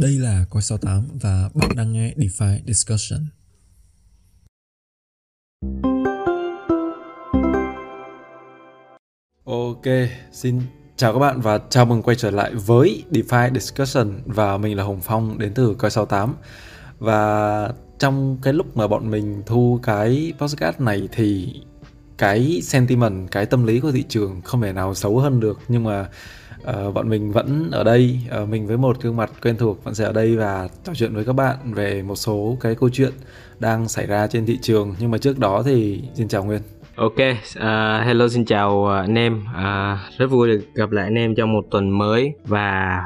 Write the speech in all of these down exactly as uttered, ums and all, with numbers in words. Đây là Coin sáu tám và bạn đang nghe DeFi Discussion. Ok, xin chào các bạn và chào mừng quay trở lại với DeFi Discussion. Và mình là Hồng Phong đến từ Coin sáu tám. Và trong cái lúc mà bọn mình thu cái podcast này thì cái sentiment, cái tâm lý của thị trường không thể nào xấu hơn được. Nhưng mà Uh, bọn mình vẫn ở đây, uh, mình với một gương mặt quen thuộc vẫn sẽ ở đây và trò chuyện với các bạn về một số cái câu chuyện đang xảy ra trên thị trường. Nhưng mà trước đó thì xin chào Nguyên. Ok, uh, hello, xin chào anh em. Uh, rất vui được gặp lại anh em trong một tuần mới và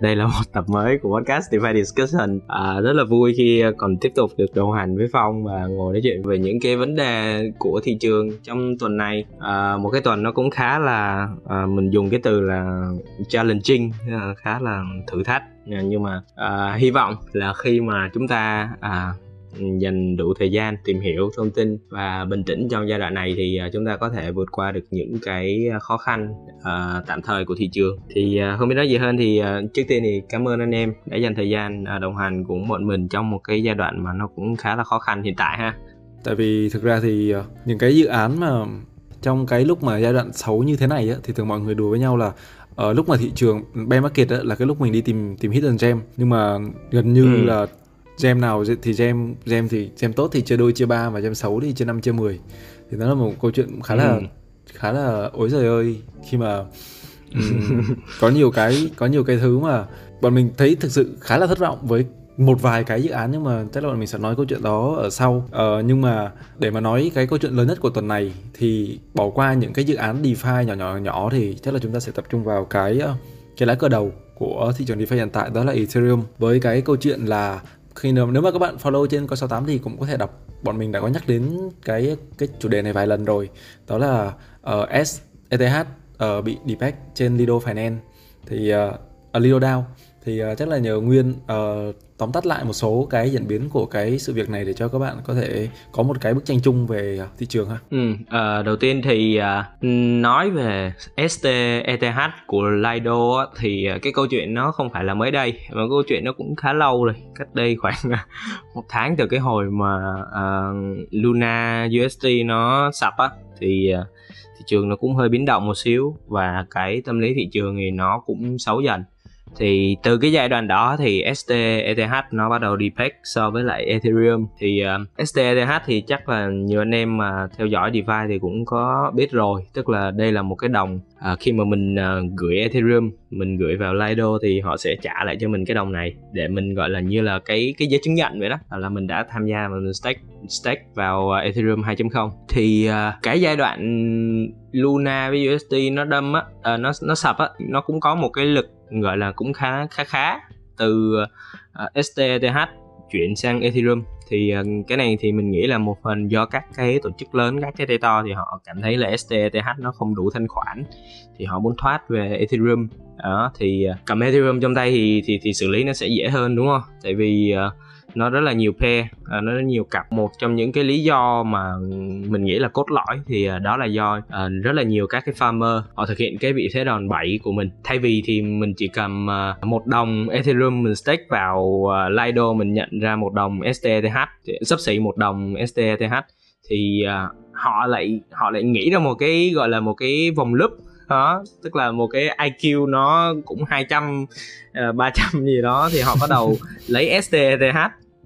đây là một tập mới của podcast DeFi Discussion. À, rất là vui khi còn tiếp tục được đồng hành với Phong và ngồi nói chuyện về những cái vấn đề của thị trường trong tuần này. À, một cái tuần nó cũng khá là, à, mình dùng cái từ là challenging, khá là thử thách. Nhưng mà à, hy vọng là khi mà chúng ta à, dành đủ thời gian tìm hiểu thông tin và bình tĩnh trong giai đoạn này thì chúng ta có thể vượt qua được những cái khó khăn uh, tạm thời của thị trường. Thì uh, không biết nói gì hơn thì uh, trước tiên thì cảm ơn anh em đã dành thời gian uh, đồng hành cùng bọn mình trong một cái giai đoạn mà nó cũng khá là khó khăn hiện tại ha. Tại vì thực ra thì uh, những cái dự án mà trong cái lúc mà giai đoạn xấu như thế này á, thì thường mọi người đùa với nhau là uh, lúc mà thị trường bear market á, là cái lúc mình đi tìm tìm hidden gem, nhưng mà gần như ừ. là gem nào thì gem, gem thì gem tốt thì chia đôi chia ba và gem xấu thì chia năm chia mười. Thì nó là một câu chuyện khá là ừ. khá là ối giời ơi, khi mà um, có nhiều cái có nhiều cái thứ mà bọn mình thấy thực sự khá là thất vọng với một vài cái dự án, nhưng mà chắc là bọn mình sẽ nói câu chuyện đó ở sau. Ờ, nhưng mà để mà nói cái câu chuyện lớn nhất của tuần này thì bỏ qua những cái dự án DeFi nhỏ nhỏ nhỏ thì chắc là chúng ta sẽ tập trung vào cái cái lá cờ đầu của thị trường DeFi hiện tại, đó là Ethereum, với cái câu chuyện là khi nếu, nếu mà các bạn follow trên Coin sáu tám thì cũng có thể đọc bọn mình đã có nhắc đến cái cái chủ đề này vài lần rồi, đó là uh, stETH uh, bị debug trên Lido Finance thì uh, uh, Lido đê a o thì uh, chắc là nhờ Nguyên uh, tóm tắt lại một số cái diễn biến của cái sự việc này để cho các bạn có thể có một cái bức tranh chung về thị trường ha. Ừ, uh, đầu tiên thì uh, nói về stETH của Lido thì uh, cái câu chuyện nó không phải là mới đây mà câu chuyện nó cũng khá lâu rồi, cách đây khoảng một tháng từ cái hồi mà uh, Luna u ét tê nó sập á thì uh, thị trường nó cũng hơi biến động một xíu và cái tâm lý thị trường thì nó cũng xấu dần. Thì từ cái giai đoạn đó thì stETH nó bắt đầu debug so với lại Ethereum. Thì uh, stETH thì chắc là nhiều anh em mà theo dõi DeFi thì cũng có biết rồi. Tức là đây là một cái đồng uh, khi mà mình uh, gửi Ethereum, mình gửi vào Lido thì họ sẽ trả lại cho mình cái đồng này để mình gọi là như là cái cái giấy chứng nhận vậy đó, là mình đã tham gia và mình stake stake vào Ethereum hai chấm không. Thì uh, cái giai đoạn Luna với u ét tê nó đâm á, uh, nó nó sập á, nó cũng có một cái lực gọi là cũng khá khá khá từ uh, stETH chuyển sang Ethereum. Thì uh, cái này thì mình nghĩ là một phần do các cái tổ chức lớn, các cái tay to thì họ cảm thấy là stETH nó không đủ thanh khoản thì họ muốn thoát về Ethereum. Đó, thì uh, cầm Ethereum trong tay thì, thì thì xử lý nó sẽ dễ hơn đúng không? Tại vì uh, nó rất là nhiều pair, uh, nó rất nhiều cặp. Một trong những cái lý do mà mình nghĩ là cốt lõi thì uh, đó là do uh, rất là nhiều các cái farmer họ thực hiện cái vị thế đòn bẩy của mình. Thay vì thì mình chỉ cầm uh, một đồng Ethereum mình stake vào uh, Lido, mình nhận ra một đồng stETH, xấp xỉ một đồng stETH thì uh, họ lại họ lại nghĩ ra một cái gọi là một cái vòng loop. Đó, tức là một cái i kiu nó cũng hai trăm, uh, ba trăm gì đó thì họ bắt đầu lấy stETH,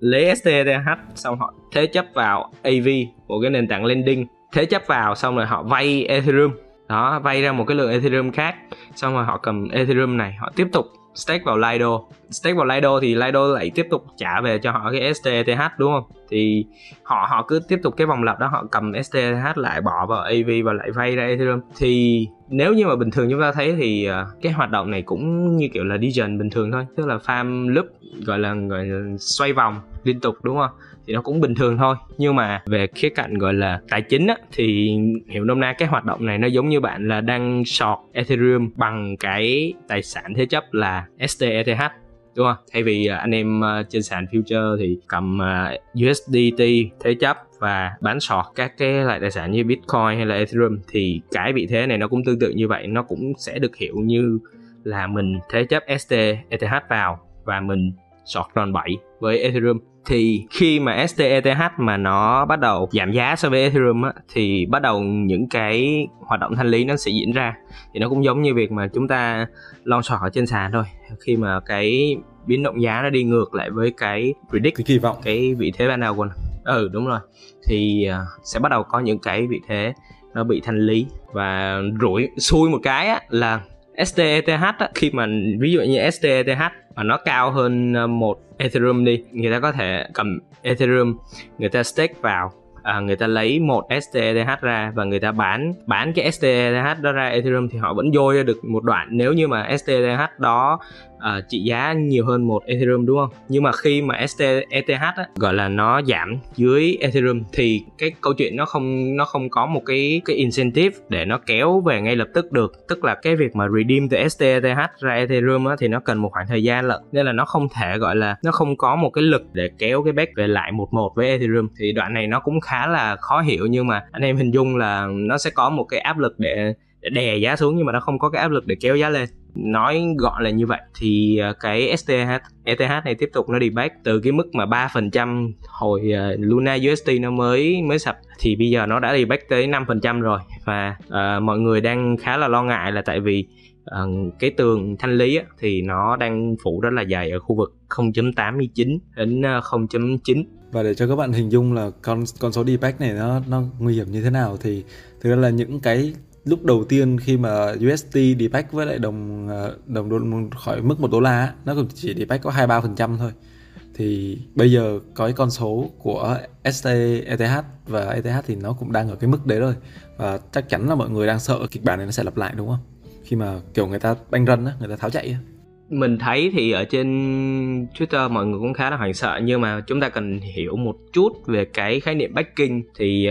lấy stETH xong họ thế chấp vào Aave của cái nền tảng lending, thế chấp vào xong rồi họ vay Ethereum. Đó, vay ra một cái lượng Ethereum khác, xong rồi họ cầm Ethereum này, họ tiếp tục stake vào Lido. Stake vào Lido thì Lido lại tiếp tục trả về cho họ cái stETH đúng không? Thì họ họ cứ tiếp tục cái vòng lặp đó, họ cầm stETH lại bỏ vào Aave và lại vay ra Ethereum. Thì nếu như mà bình thường chúng ta thấy thì uh, cái hoạt động này cũng như kiểu là degen bình thường thôi, tức là farm loop gọi là, gọi là xoay vòng liên tục đúng không? Thì nó cũng bình thường thôi. Nhưng mà về khía cạnh gọi là tài chính á, thì hiểu nôm na cái hoạt động này nó giống như bạn là đang short Ethereum bằng cái tài sản thế chấp là stETH đúng không? Thay vì anh em trên sàn future thì cầm u ét đê tê thế chấp và bán short các cái loại tài sản như Bitcoin hay là Ethereum thì cái vị thế này nó cũng tương tự như vậy, nó cũng sẽ được hiểu như là mình thế chấp stETH vào và mình short run bảy với Ethereum. Thì khi mà stETH mà nó bắt đầu giảm giá so với Ethereum á, thì bắt đầu những cái hoạt động thanh lý nó sẽ diễn ra. Thì nó cũng giống như việc mà chúng ta long short ở trên sàn thôi. Khi mà cái biến động giá nó đi ngược lại với cái predict, cái kỳ vọng, cái vị thế ban đầu của nó. Ừ đúng rồi. Thì sẽ bắt đầu có những cái vị thế nó bị thanh lý. Và rủi xui một cái á, là stETH á, khi mà ví dụ như stETH mà nó cao hơn một Ethereum đi, người ta có thể cầm Ethereum, người ta stake vào, à, người ta lấy một stETH ra và người ta bán bán cái stETH đó ra Ethereum, thì họ vẫn dôi ra được một đoạn nếu như mà stETH đó à, trị giá nhiều hơn một Ethereum, đúng không? Nhưng mà khi mà stETH á, gọi là nó giảm dưới Ethereum, thì cái câu chuyện nó không nó không có một cái cái incentive để nó kéo về ngay lập tức được. Tức là cái việc mà redeem từ stETH ra Ethereum á, thì nó cần một khoảng thời gian lận, nên là nó không thể gọi là nó không có một cái lực để kéo cái back về lại một một với Ethereum. Thì đoạn này nó cũng khá là khó hiểu, nhưng mà anh em hình dung là nó sẽ có một cái áp lực để, để đè giá xuống, nhưng mà nó không có cái áp lực để kéo giá lên. Nói gọn là như vậy. Thì cái stETH ETH này tiếp tục nó đi back từ cái mức mà ba phần trăm hồi Luna u ét tê nó mới mới sập, thì bây giờ nó đã đi back tới năm phần trăm rồi. Và uh, mọi người đang khá là lo ngại là tại vì uh, cái tường thanh lý á, thì nó đang phủ rất là dày ở khu vực không chấm tám mươi chín đến không chấm chín. Và để cho các bạn hình dung là con con số đi back này nó nó nguy hiểm như thế nào, thì thực ra là những cái lúc đầu tiên khi mà u ét tê deback với lại đồng đồng đô khỏi mức một đô la, nó cũng chỉ deback có hai ba phần trăm thôi. Thì bây giờ có cái con số của stETH và ETH thì nó cũng đang ở cái mức đấy rồi, và chắc chắn là mọi người đang sợ kịch bản này nó sẽ lặp lại, đúng không? Khi mà kiểu người ta banh run á, người ta tháo chạy á. Mình thấy thì ở trên Twitter mọi người cũng khá là hoảng sợ, nhưng mà chúng ta cần hiểu một chút về cái khái niệm backing. Thì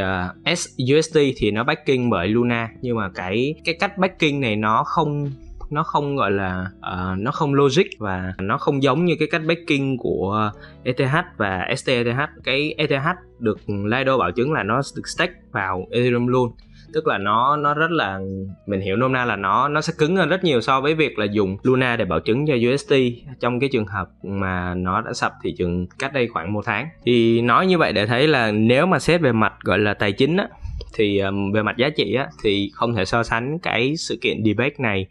uh, u ét tê thì nó backing bởi Luna, nhưng mà cái cái cách backing này nó không nó không gọi là uh, nó không logic, và nó không giống như cái cách backing của e tê hát và stETH. Cái e tê hát được Lido bảo chứng là nó được stake vào Ethereum luôn, tức là nó nó rất là, mình hiểu nôm na là nó nó sẽ cứng hơn rất nhiều so với việc là dùng Luna để bảo chứng cho u ét tê trong cái trường hợp mà nó đã sập thị trường cách đây khoảng một tháng. Thì nói như vậy để thấy là nếu mà xét về mặt gọi là tài chính á, thì về mặt giá trị á, thì không thể so sánh cái sự kiện debate này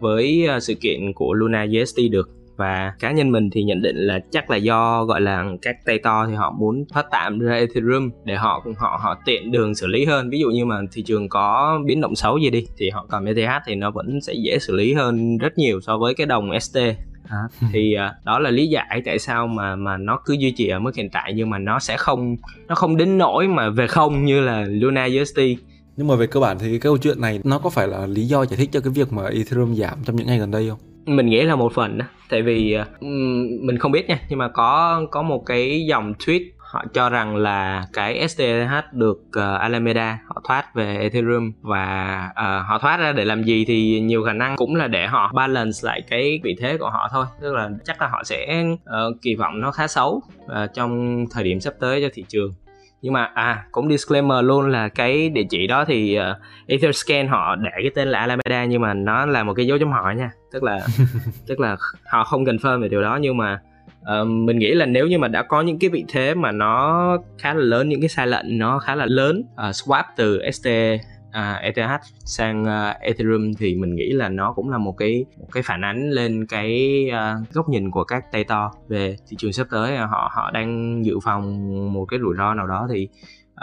với sự kiện của Luna u ét tê được. Và cá nhân mình thì nhận định là chắc là do gọi là các tay to thì họ muốn thoát tạm ra Ethereum để họ họ họ tiện đường xử lý hơn. Ví dụ như mà thị trường có biến động xấu gì đi, thì họ cầm e tê hát thì nó vẫn sẽ dễ xử lý hơn rất nhiều so với cái đồng ét tê. À, thì uh, đó là lý giải tại sao mà mà nó cứ duy trì ở mức hiện tại, nhưng mà nó sẽ không nó không đến nỗi mà về không như là Luna u ét tê. Nhưng mà về cơ bản thì cái câu chuyện này nó có phải là lý do giải thích cho cái việc mà Ethereum giảm trong những ngày gần đây không? Mình nghĩ là một phần đó, tại vì uh, mình không biết nha, nhưng mà có có một cái dòng tweet họ cho rằng là cái stETH được uh, Alameda họ thoát về Ethereum, và uh, họ thoát ra để làm gì thì nhiều khả năng cũng là để họ balance lại cái vị thế của họ thôi. Tức là chắc là họ sẽ uh, kỳ vọng nó khá xấu uh, trong thời điểm sắp tới cho thị trường. Nhưng mà à cũng disclaimer luôn là cái địa chỉ đó thì uh, Etherscan họ để cái tên là Alameda, nhưng mà nó là một cái dấu chấm hỏi nha, tức là tức là họ không confirm về điều đó. Nhưng mà uh, mình nghĩ là nếu như mà đã có những cái vị thế mà nó khá là lớn, những cái sai lệnh nó khá là lớn, uh, swap từ st À, e tê hát sang uh, Ethereum, thì mình nghĩ là nó cũng là một cái một cái phản ánh lên cái uh, góc nhìn của các tay to về thị trường sắp tới. Họ họ đang dự phòng một cái rủi ro nào đó, thì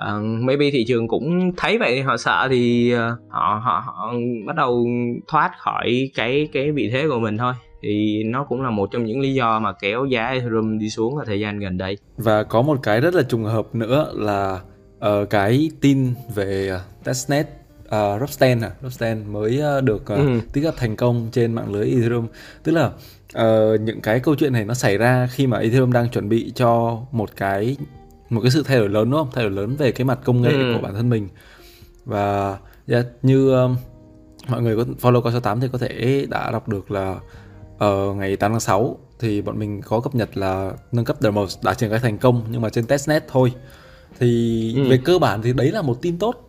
uh, maybe thị trường cũng thấy vậy, họ sợ thì uh, họ, họ họ bắt đầu thoát khỏi cái cái vị thế của mình thôi. Thì nó cũng là một trong những lý do mà kéo giá Ethereum đi xuống ở thời gian gần đây. Và có một cái rất là trùng hợp nữa là uh, cái tin về uh, testnet Uh, Ropsten à, Ropsten mới uh, được uh, ừ. tích hợp thành công trên mạng lưới Ethereum. Tức là uh, những cái câu chuyện này nó xảy ra khi mà Ethereum đang chuẩn bị cho một cái một cái sự thay đổi lớn, đúng không? Thay đổi lớn về cái mặt công nghệ ừ. của bản thân mình. Và yeah, như um, mọi người có follow Coin sáu mươi tám thì có thể đã đọc được là uh, ngày tám tháng sáu thì bọn mình có cập nhật là nâng cấp The Merge đã triển khai thành công, nhưng mà trên testnet thôi. Thì ừ. về cơ bản thì đấy là một tin tốt,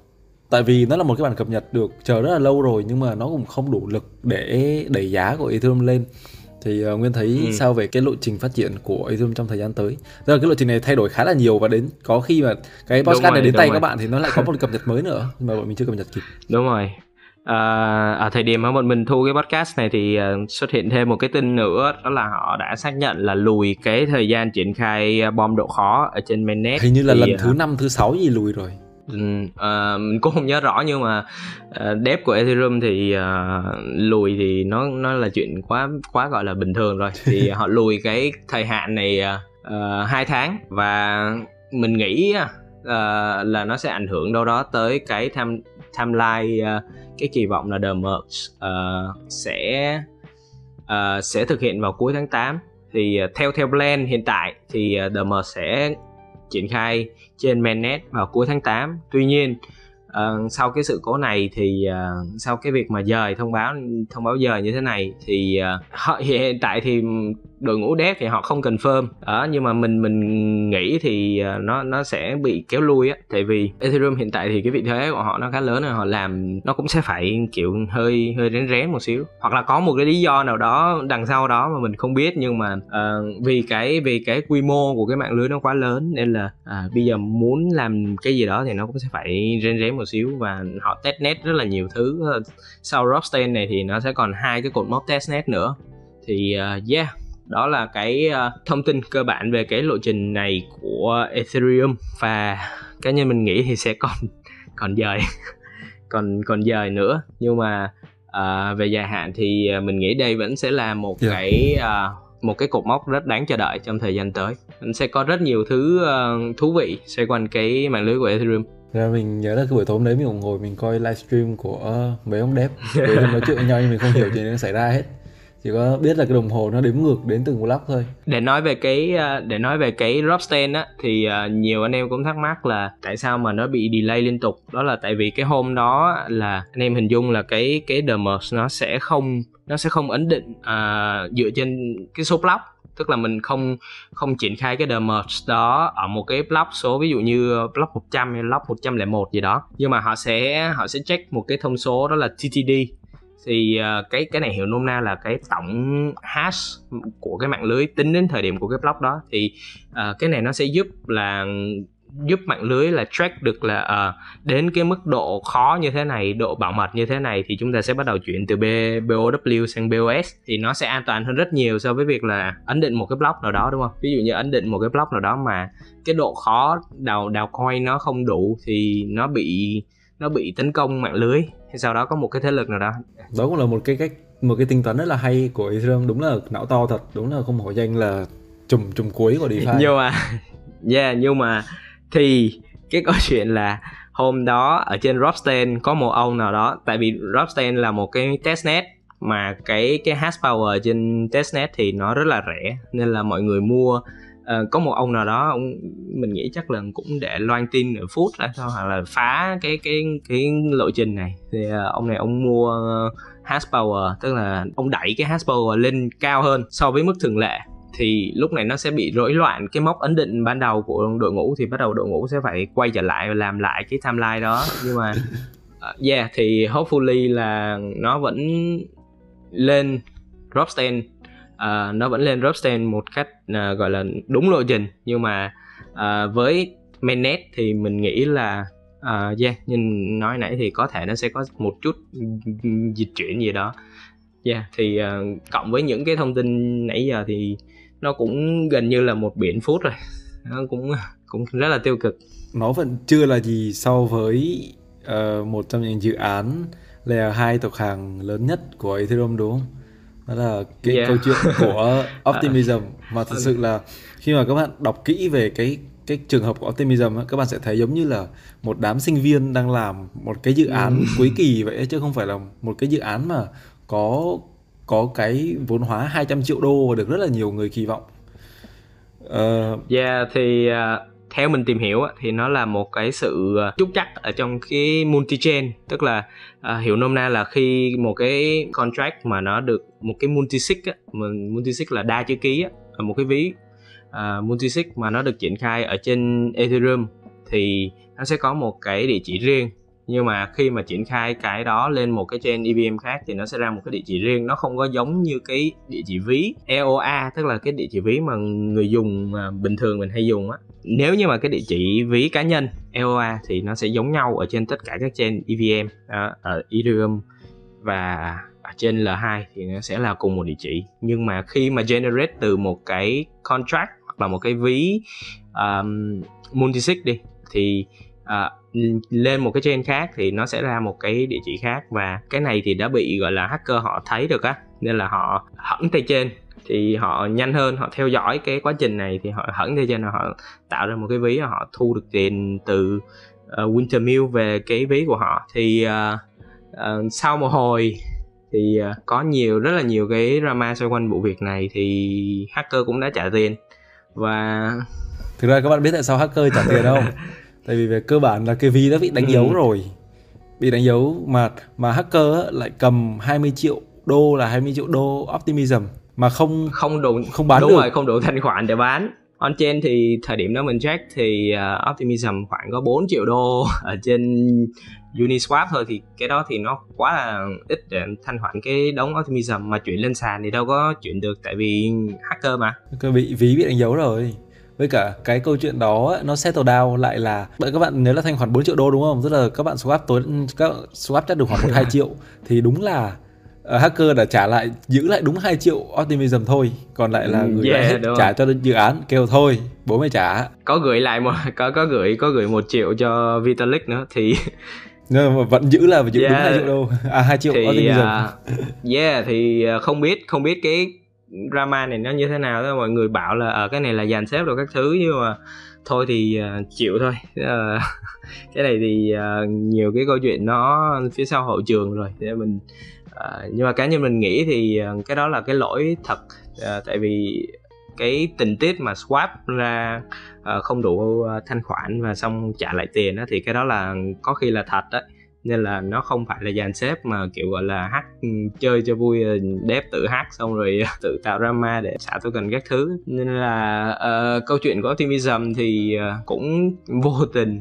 tại vì nó là một cái bản cập nhật được chờ rất là lâu rồi, nhưng mà nó cũng không đủ lực để đẩy giá của Ethereum lên. Thì uh, Nguyên thấy ừ. sao về cái lộ trình phát triển của Ethereum trong thời gian tới? Giờ cái lộ trình này thay đổi khá là nhiều và đến có khi mà cái podcast này rồi, đến tay rồi. Các bạn thì nó lại có một cập nhật mới nữa mà bọn mình chưa cập nhật kịp. Đúng rồi. À, ở thời điểm mà bọn mình thu cái podcast này thì uh, xuất hiện thêm một cái tin nữa, đó là họ đã xác nhận là lùi cái thời gian triển khai bom độ khó ở trên mainnet. Hình như là thì, lần thứ năm, thứ sáu gì lùi rồi. Uh, mình cũng không nhớ rõ, nhưng mà uh, dev của Ethereum thì uh, lùi thì nó nó là chuyện quá quá gọi là bình thường rồi. Thì họ lùi cái thời hạn này uh, hai tháng, và mình nghĩ uh, là nó sẽ ảnh hưởng đâu đó tới cái tham timeline, uh, cái kỳ vọng là The Merge uh, sẽ uh, sẽ thực hiện vào cuối tháng tám. Thì uh, theo theo plan hiện tại thì uh, The Merge sẽ triển khai trên mainnet vào cuối tháng tám. Tuy nhiên uh, sau cái sự cố này thì uh, sau cái việc mà dời thông báo thông báo dời như thế này thì uh, họ, hiện tại thì đội ngũ dev thì họ không confirm, uh, nhưng mà mình mình nghĩ thì uh, nó nó sẽ bị kéo lui á, tại vì Ethereum hiện tại thì cái vị thế của họ nó khá lớn rồi, họ làm nó cũng sẽ phải kiểu hơi hơi rén rén một xíu, hoặc là có một cái lý do nào đó đằng sau đó mà mình không biết, nhưng mà uh, vì cái vì cái quy mô của cái mạng lưới nó quá lớn nên là uh, bây giờ muốn làm cái gì đó thì nó cũng sẽ phải rén rén một xíu, và họ test net rất là nhiều thứ. Sau Ropsten này thì nó sẽ còn hai cái cột mốc test net nữa. Thì uh, yeah, đó là cái thông tin cơ bản về cái lộ trình này của Ethereum, và cá nhân mình nghĩ thì sẽ còn còn dời còn còn dời nữa, nhưng mà uh, về dài hạn thì mình nghĩ đây vẫn sẽ là một yeah. cái uh, một cái cột mốc rất đáng chờ đợi trong thời gian tới. Mình sẽ có rất nhiều thứ uh, thú vị xoay quanh cái mạng lưới của Ethereum. Mình nhớ là cái buổi tối hôm đấy mình cũng ngồi mình coi livestream của mấy ông dev nói chuyện với nhau, nhưng mình không hiểu chuyện đang xảy ra hết, chỉ có biết là cái đồng hồ nó đếm ngược đến từng block thôi. Để nói về cái để nói về cái Ropsten á, thì nhiều anh em cũng thắc mắc là tại sao mà nó bị delay liên tục. Đó là tại vì cái hôm đó là anh em hình dung là cái cái The Merge nó sẽ không nó sẽ không ấn định uh, dựa trên cái số block, tức là mình không không triển khai cái The Merge đó ở một cái block số, ví dụ như block một trăm hay block một trăm lẻ một gì đó, nhưng mà họ sẽ họ sẽ check một cái thông số, đó là tê tê đê. Thì uh, cái cái này hiểu nôm na là cái tổng hash của cái mạng lưới tính đến thời điểm của cái block đó. Thì uh, cái này nó sẽ giúp là giúp mạng lưới là track được là uh, đến cái mức độ khó như thế này, độ bảo mật như thế này thì chúng ta sẽ bắt đầu chuyển từ B O W sang B O S, thì nó sẽ an toàn hơn rất nhiều so với việc là ấn định một cái block nào đó, đúng không? Ví dụ như ấn định một cái block nào đó mà cái độ khó đào đào coin nó không đủ thì nó bị nó bị tấn công mạng lưới, hay sau đó có một cái thế lực nào đó. Đó cũng là một cái cách, một cái tính toán rất là hay của Ethereum, đúng là não to thật, đúng là không hổ danh là trùm trùm cuối của DeFi. Nhưng mà, yeah, nhưng mà thì cái câu chuyện là hôm đó ở trên Ropsten có một ông nào đó, tại vì Ropsten là một cái testnet mà cái cái hash power trên testnet thì nó rất là rẻ, nên là mọi người mua. Uh, có một ông nào đó, ông mình nghĩ chắc là cũng để loan tin ở ép u đê đã thôi, hoặc là phá cái cái cái lộ trình này. Thì uh, ông này ông mua uh, hash power, tức là ông đẩy cái hash power lên cao hơn so với mức thường lệ, thì lúc này nó sẽ bị rối loạn cái mốc ấn định ban đầu của đội ngũ, thì bắt đầu đội ngũ sẽ phải quay trở lại và làm lại cái timeline đó. Nhưng mà uh, yeah, thì hopefully là nó vẫn lên Ropsten. Uh, nó vẫn lên Ropsten một cách uh, gọi là đúng lộ trình, nhưng mà uh, với mainnet thì mình nghĩ là uh, yeah, như nói nãy thì có thể nó sẽ có một chút dịch chuyển gì đó. Yeah, thì uh, cộng với những cái thông tin nãy giờ thì nó cũng gần như là một biển phút rồi, nó cũng cũng rất là tiêu cực. Nó vẫn chưa là gì so với uh, một trong những dự án layer hai tộc hàng lớn nhất của Ethereum, đúng không? Đó là cái yeah. câu chuyện của Optimism. Mà thật sự là khi mà các bạn đọc kỹ về cái cái trường hợp của Optimism á, các bạn sẽ thấy giống như là một đám sinh viên đang làm một cái dự án cuối kỳ vậy, chứ không phải là một cái dự án mà có có cái vốn hóa hai trăm triệu đô và được rất là nhiều người kỳ vọng. Uh... Yeah, thì uh, theo mình tìm hiểu thì nó là một cái sự trúc trắc ở trong cái multi-chain, tức là à, hiểu nôm na là khi một cái contract mà nó được một cái multisig, multisig là đa chữ ký á, một cái ví à, multisig mà nó được triển khai ở trên Ethereum thì nó sẽ có một cái địa chỉ riêng, Nhưng mà khi mà triển khai cái đó lên một cái chain e vê em khác thì nó sẽ ra một cái địa chỉ riêng, nó không có giống như cái địa chỉ ví e o a, tức là cái địa chỉ ví mà người dùng mà bình thường mình hay dùng á. Nếu như mà cái địa chỉ ví cá nhân e o a thì nó sẽ giống nhau ở trên tất cả các chain e vê em đó, ở Ethereum và ở trên lờ hai thì nó sẽ là cùng một địa chỉ. Nhưng mà khi mà generate từ một cái contract hoặc là một cái ví um, multisig đi thì uh, lên một cái chain khác thì nó sẽ ra một cái địa chỉ khác, và cái này thì đã bị gọi là hacker họ thấy được á, nên là họ hẳn tay trên thì họ nhanh hơn, họ theo dõi cái quá trình này thì họ hẳn tay trên, họ tạo ra một cái ví, họ thu được tiền từ uh, Wintermute về cái ví của họ. Thì uh, uh, sau một hồi thì uh, có nhiều rất là nhiều cái drama xoay quanh vụ việc này, thì hacker cũng đã trả tiền. Và thực ra các bạn biết tại sao hacker trả tiền không? Tại vì về cơ bản là cái ví đã bị đánh ừ. dấu rồi, bị đánh dấu mà mà hacker lại cầm hai mươi triệu đô là hai mươi triệu đô Optimism mà không không đủ không bán đúng được. Rồi, không đủ thanh khoản để bán. On chain thì thời điểm đó mình check thì uh, Optimism khoảng có bốn triệu đô ở trên Uniswap thôi, thì cái đó thì nó quá là ít để thanh khoản cái đống Optimism, mà chuyển lên sàn thì đâu có chuyển được tại vì hacker mà. Hacker bị ví bị đánh dấu rồi. Với cả cái câu chuyện đó nó settle down lại là các bạn nếu là thanh khoản bốn triệu đô đúng không? Tức là các bạn swap tối các swap chắc được khoảng một hai triệu thì đúng là uh, hacker đã trả lại giữ lại đúng hai triệu Optimism thôi, còn lại là gửi yeah, lại hết, trả cho dự án kêu thôi, bố mày trả. Có gửi lại một có có gửi có gửi một triệu cho Vitalik nữa thì nhưng mà vẫn giữ là giữ yeah, đúng hai triệu đô. À hai triệu thì, Optimism. Uh, yeah thì không biết không biết cái drama này nó như thế nào đó, mọi người bảo là ở à, cái này là dàn xếp rồi các thứ, nhưng mà thôi thì uh, chịu thôi. Uh, cái này thì uh, nhiều cái câu chuyện nó phía sau hậu trường rồi. Thế mình uh, nhưng mà cá nhân mình nghĩ thì uh, cái đó là cái lỗi thật, uh, tại vì cái tình tiết mà swap ra uh, không đủ uh, thanh khoản và xong trả lại tiền đó, thì cái đó là có khi là thật đấy. Nên là nó không phải là dàn xếp mà kiểu gọi là hack chơi cho vui, dev tự hack xong rồi tự tạo drama để xả token các thứ. Nên là uh, câu chuyện của Optimism thì uh, cũng vô tình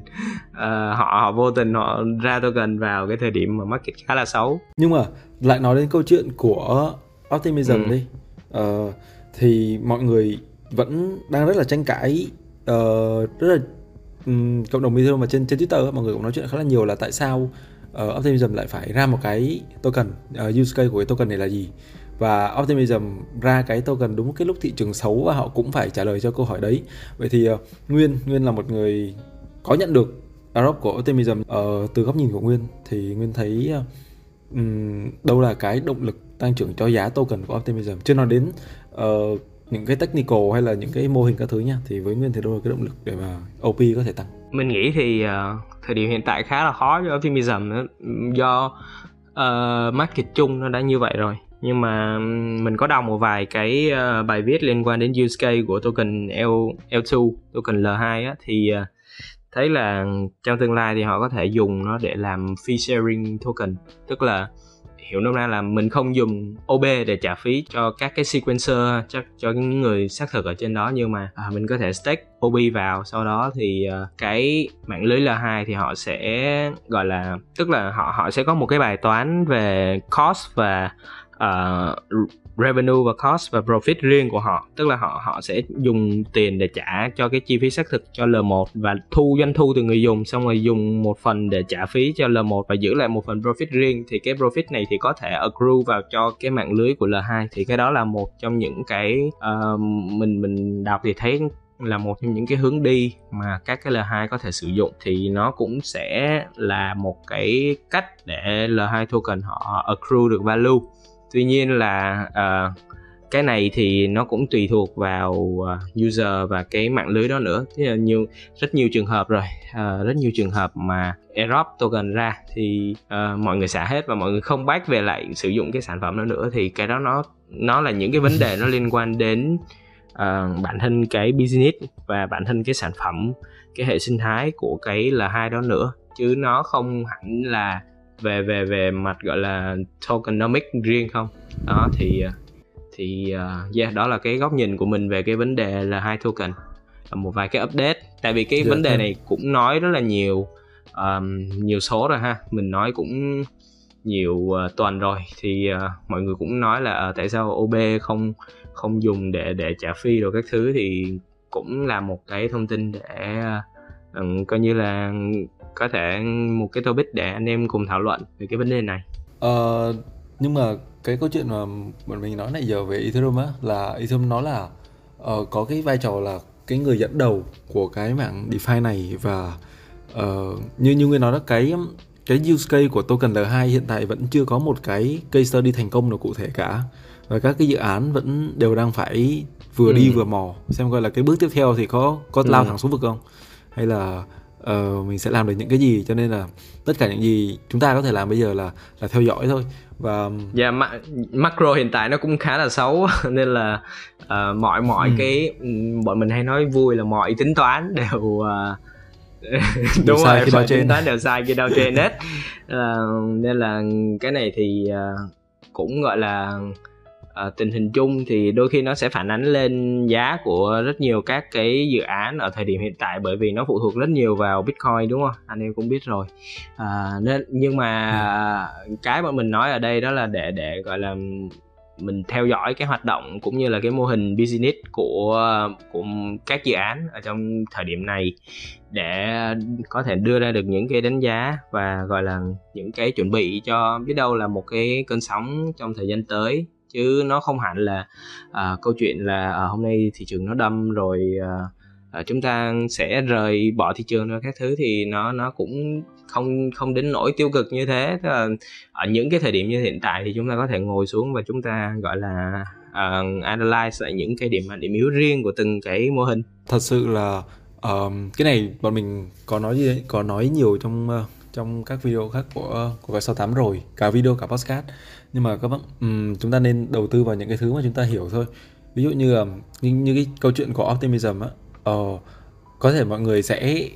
uh, họ, họ vô tình họ ra token vào cái thời điểm mà market khá là xấu. Nhưng mà lại nói đến câu chuyện của Optimism ừ. đi uh, thì mọi người vẫn đang rất là tranh cãi, uh, rất là Um, cộng đồng Ethereum mà trên trên Twitter mọi người cũng nói chuyện khá là nhiều là tại sao uh, Optimism lại phải ra một cái token, uh, use case của cái token này là gì, và Optimism ra cái token đúng cái lúc thị trường xấu và họ cũng phải trả lời cho câu hỏi đấy. Vậy thì uh, Nguyên Nguyên là một người có nhận được drop của Optimism, uh, từ góc nhìn của Nguyên thì Nguyên thấy uh, um, đâu là cái động lực tăng trưởng cho giá token của Optimism, chưa nói đến uh, những cái technical hay là những cái mô hình các thứ nha, thì với Nguyên thì đâu là cái động lực để mà o pê có thể tăng? Mình nghĩ thì uh, thời điểm hiện tại khá là khó cho Optimism nữa, do uh, market chung nó đã như vậy rồi. Nhưng mà mình có đọc một vài cái uh, bài viết liên quan đến use case của token L two, token L two á, thì uh, thấy là trong tương lai thì họ có thể dùng nó để làm fee sharing token, tức là hiểu nôm na là mình không dùng o bê để trả phí cho các cái sequencer, cho, cho những người xác thực ở trên đó, nhưng mà à, mình có thể stake o bê vào, sau đó thì uh, cái mạng lưới L two thì họ sẽ gọi là, tức là họ họ sẽ có một cái bài toán về cost và uh, revenue và cost và profit riêng của họ, tức là họ họ sẽ dùng tiền để trả cho cái chi phí xác thực cho L one và thu doanh thu từ người dùng, xong rồi dùng một phần để trả phí cho L one và giữ lại một phần profit riêng, thì cái profit này thì có thể accrue vào cho cái mạng lưới của L two. Thì cái đó là một trong những cái uh, mình mình đọc thì thấy là một trong những cái hướng đi mà các cái L two có thể sử dụng, thì nó cũng sẽ là một cái cách để L two token họ accrue được value. Tuy nhiên là uh, cái này thì nó cũng tùy thuộc vào uh, user và cái mạng lưới đó nữa. Thế là nhiều, rất nhiều trường hợp rồi, uh, rất nhiều trường hợp mà airdrop token ra thì uh, mọi người xả hết và mọi người không back về lại sử dụng cái sản phẩm đó nữa, thì cái đó nó nó là những cái vấn đề nó liên quan đến uh, bản thân cái business và bản thân cái sản phẩm, cái hệ sinh thái của cái L two đó nữa, chứ nó không hẳn là về về về mặt gọi là tokenomic riêng không đó. Thì thì yeah, đó là cái góc nhìn của mình về cái vấn đề là hai token, một vài cái update, tại vì cái vấn đề này cũng nói rất là nhiều um, nhiều số rồi ha, mình nói cũng nhiều uh, tuần rồi, thì uh, mọi người cũng nói là uh, tại sao ô bê không không dùng để để trả fee rồi các thứ, thì cũng là một cái thông tin để uh, coi như là có thể một cái topic để anh em cùng thảo luận về cái vấn đề này. Ờ, nhưng mà cái câu chuyện mà bọn mình nói nãy giờ về Ethereum á, là Ethereum nó là uh, có cái vai trò là cái người dẫn đầu của cái mạng DeFi này, và uh, như như người nói đó, cái cái use case của token lờ hai hiện tại vẫn chưa có một cái case study thành công nào cụ thể cả, và các cái dự án vẫn đều đang phải vừa ừ. đi vừa mò xem coi là cái bước tiếp theo thì có có lao ừ. thẳng xuống vực không, hay là Uh, mình sẽ làm được những cái gì. Cho nên là tất cả những gì chúng ta có thể làm bây giờ là là theo dõi thôi. Và yeah, ma- macro hiện tại nó cũng khá là xấu nên là uh, mọi mọi ừ. cái bọn mình hay nói vui là mọi tính toán đều uh, đúng sai rồi, tính toán đều sai cái đao trên hết. Uh, nên là cái này thì uh, cũng gọi là uh, tình hình chung thì đôi khi nó sẽ phản ánh lên giá của rất nhiều các cái dự án ở thời điểm hiện tại, bởi vì nó phụ thuộc rất nhiều vào Bitcoin, đúng không? Anh em cũng biết rồi. À, nên, nhưng mà ừ. cái bọn mình nói ở đây đó là để để gọi là mình theo dõi cái hoạt động cũng như là cái mô hình business của của các dự án ở trong thời điểm này, để có thể đưa ra được những cái đánh giá và gọi là những cái chuẩn bị cho biết đâu là một cái cơn sóng trong thời gian tới. Chứ nó không hẳn là à, câu chuyện là à, hôm nay thị trường nó đâm rồi à, chúng ta sẽ rời bỏ thị trường rồi các thứ, thì nó nó cũng không không đến nỗi tiêu cực như thế. Tức là ở những cái thời điểm như hiện tại thì chúng ta có thể ngồi xuống và chúng ta gọi là à, analyze lại những cái điểm điểm yếu riêng của từng cái mô hình. Thật sự là um, cái này bọn mình có nói gì đấy, có nói nhiều trong uh... trong các video khác của của cái sáu tám rồi, cả video cả podcast. Nhưng mà các bạn um, chúng ta nên đầu tư vào những cái thứ mà chúng ta hiểu thôi. Ví dụ như như, như cái câu chuyện của Optimism á, uh, có thể mọi người sẽ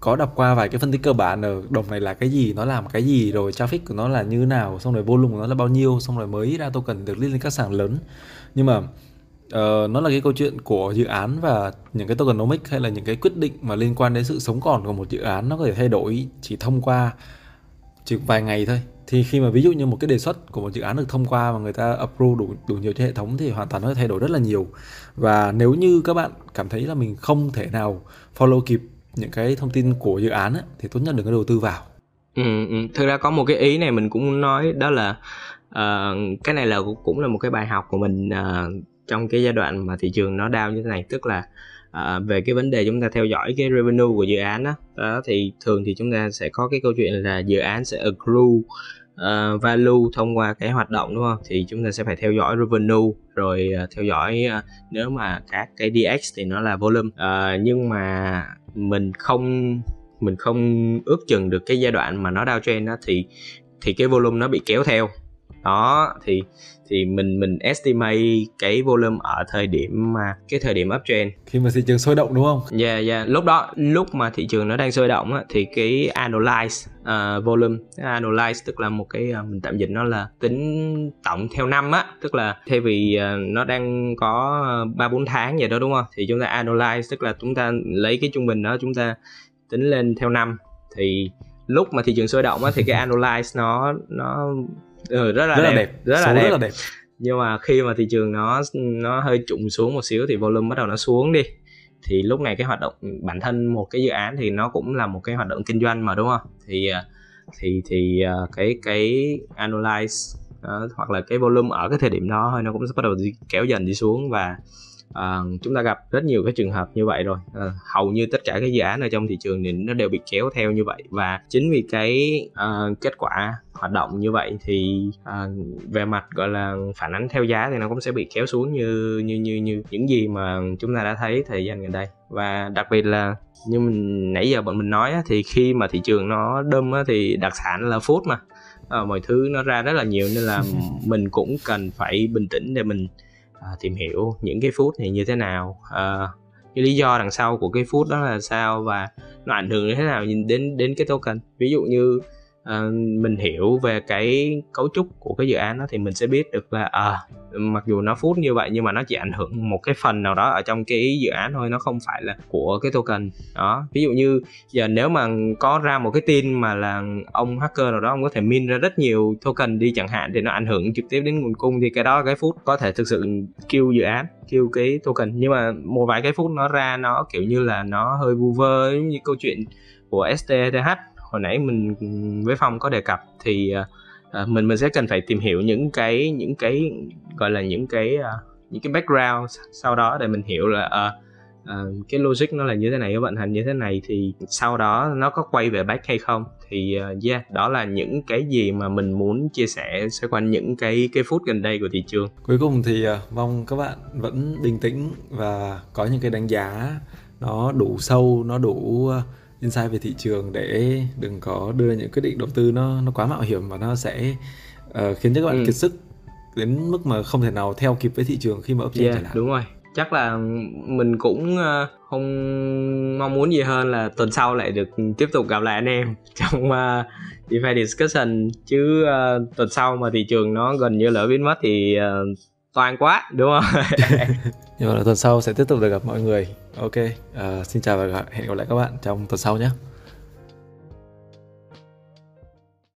có đọc qua vài cái phân tích cơ bản ở đồng này là cái gì, nó làm cái gì, rồi traffic của nó là như nào, xong rồi volume của nó là bao nhiêu, xong rồi mới ra token được list lên các sàn lớn. Nhưng mà Uh, nó là cái câu chuyện của dự án, và những cái tokenomics hay là những cái quyết định mà liên quan đến sự sống còn của một dự án nó có thể thay đổi chỉ thông qua chỉ vài ngày thôi. Thì khi mà ví dụ như một cái đề xuất của một dự án được thông qua và người ta approve đủ, đủ nhiều cho hệ thống thì hoàn toàn nó thay đổi rất là nhiều. Và nếu như các bạn cảm thấy là mình không thể nào follow kịp những cái thông tin của dự án ấy, thì tốt nhất đừng có đầu tư vào. ừ, ừ. Thực ra có một cái ý này mình cũng muốn nói, đó là uh, cái này là cũng là một cái bài học của mình uh, trong cái giai đoạn mà thị trường nó down như thế này. Tức là à, về cái vấn đề chúng ta theo dõi cái revenue của dự án đó, đó thì thường thì chúng ta sẽ có cái câu chuyện là dự án sẽ accrue uh, value thông qua cái hoạt động, đúng không? Thì chúng ta sẽ phải theo dõi revenue, rồi uh, theo dõi uh, nếu mà các cái đê ích thì nó là volume. Uh, nhưng mà mình không mình không ước chừng được cái giai đoạn mà nó downtrend đó, thì thì cái volume nó bị kéo theo. Đó thì thì mình mình estimate cái volume ở thời điểm mà cái thời điểm uptrend, khi mà thị trường sôi động, đúng không? Dạ yeah, dạ yeah. Lúc đó, lúc mà thị trường nó đang sôi động á, thì cái analyze uh, volume, analyze tức là một cái uh, mình tạm dịch nó là tính tổng theo năm á, tức là thay vì uh, nó đang có ba bốn tháng vậy đó, đúng không? Thì chúng ta analyze tức là chúng ta lấy cái trung bình đó, chúng ta tính lên theo năm. Thì lúc mà thị trường sôi động á, thì cái analyze nó nó Ừ, rất là rất đẹp, là đẹp. Rất, là đẹp. rất là đẹp. Nhưng mà khi mà thị trường nó nó hơi trụng xuống một xíu thì volume bắt đầu nó xuống đi, thì lúc này cái hoạt động bản thân một cái dự án thì nó cũng là một cái hoạt động kinh doanh mà, đúng không? Thì thì thì cái cái analyze uh, hoặc là cái volume ở cái thời điểm đó thôi, nó cũng bắt đầu đi, kéo dần đi xuống. Và uh, chúng ta gặp rất nhiều cái trường hợp như vậy rồi. Uh, hầu như tất cả cái dự án ở trong thị trường thì nó đều bị kéo theo như vậy, và chính vì cái uh, kết quả hoạt động như vậy thì à, về mặt gọi là phản ánh theo giá thì nó cũng sẽ bị kéo xuống như như như như những gì mà chúng ta đã thấy thời gian gần đây. Và đặc biệt là như mình nãy giờ bọn mình nói á, thì khi mà thị trường nó đâm á, thì đặc sản là food mà, à, mọi thứ nó ra rất là nhiều, nên là mình cũng cần phải bình tĩnh để mình à, tìm hiểu những cái food này như thế nào, à, cái lý do đằng sau của cái food đó là sao, và nó ảnh hưởng như thế nào đến đến cái token. Ví dụ như Uh, mình hiểu về cái cấu trúc của cái dự án đó thì mình sẽ biết được là à, mặc dù nó phút như vậy nhưng mà nó chỉ ảnh hưởng một cái phần nào đó ở trong cái dự án thôi, nó không phải là của cái token đó. Ví dụ như giờ nếu mà có ra một cái tin mà là ông hacker nào đó ông có thể min ra rất nhiều token đi chẳng hạn thì nó ảnh hưởng trực tiếp đến nguồn cung, thì cái đó cái phút có thể thực sự kill dự án, kill cái token. Nhưng mà một vài cái phút nó ra nó kiểu như là nó hơi vu vơ, giống như câu chuyện của stETH hồi nãy mình với Phong có đề cập, thì uh, mình mình sẽ cần phải tìm hiểu những cái những cái gọi là những cái uh, những cái background sau đó để mình hiểu là uh, Uh, cái logic nó là như thế này, các bạn hành như thế này thì sau đó nó có quay về back hay không. Thì uh, yeah, đó là những cái gì mà mình muốn chia sẻ xoay quanh những cái cái phút gần đây của thị trường. Cuối cùng thì uh, mong các bạn vẫn bình tĩnh và có những cái đánh giá nó đủ sâu, nó đủ uh, insight về thị trường để đừng có đưa những quyết định đầu tư nó nó quá mạo hiểm và nó sẽ uh, khiến cho các bạn ừ. kiệt sức đến mức mà không thể nào theo kịp với thị trường khi mà uptrend trở lại. Đúng rồi. Chắc là mình cũng không mong muốn gì hơn là tuần sau lại được tiếp tục gặp lại anh em trong uh, DeFi Discussion, chứ uh, tuần sau mà thị trường nó gần như lỡ biến mất thì uh, toàn quá, đúng không? Nhưng mà tuần sau sẽ tiếp tục được gặp mọi người. Ok, uh, xin chào và hẹn gặp lại các bạn trong tuần sau nhé.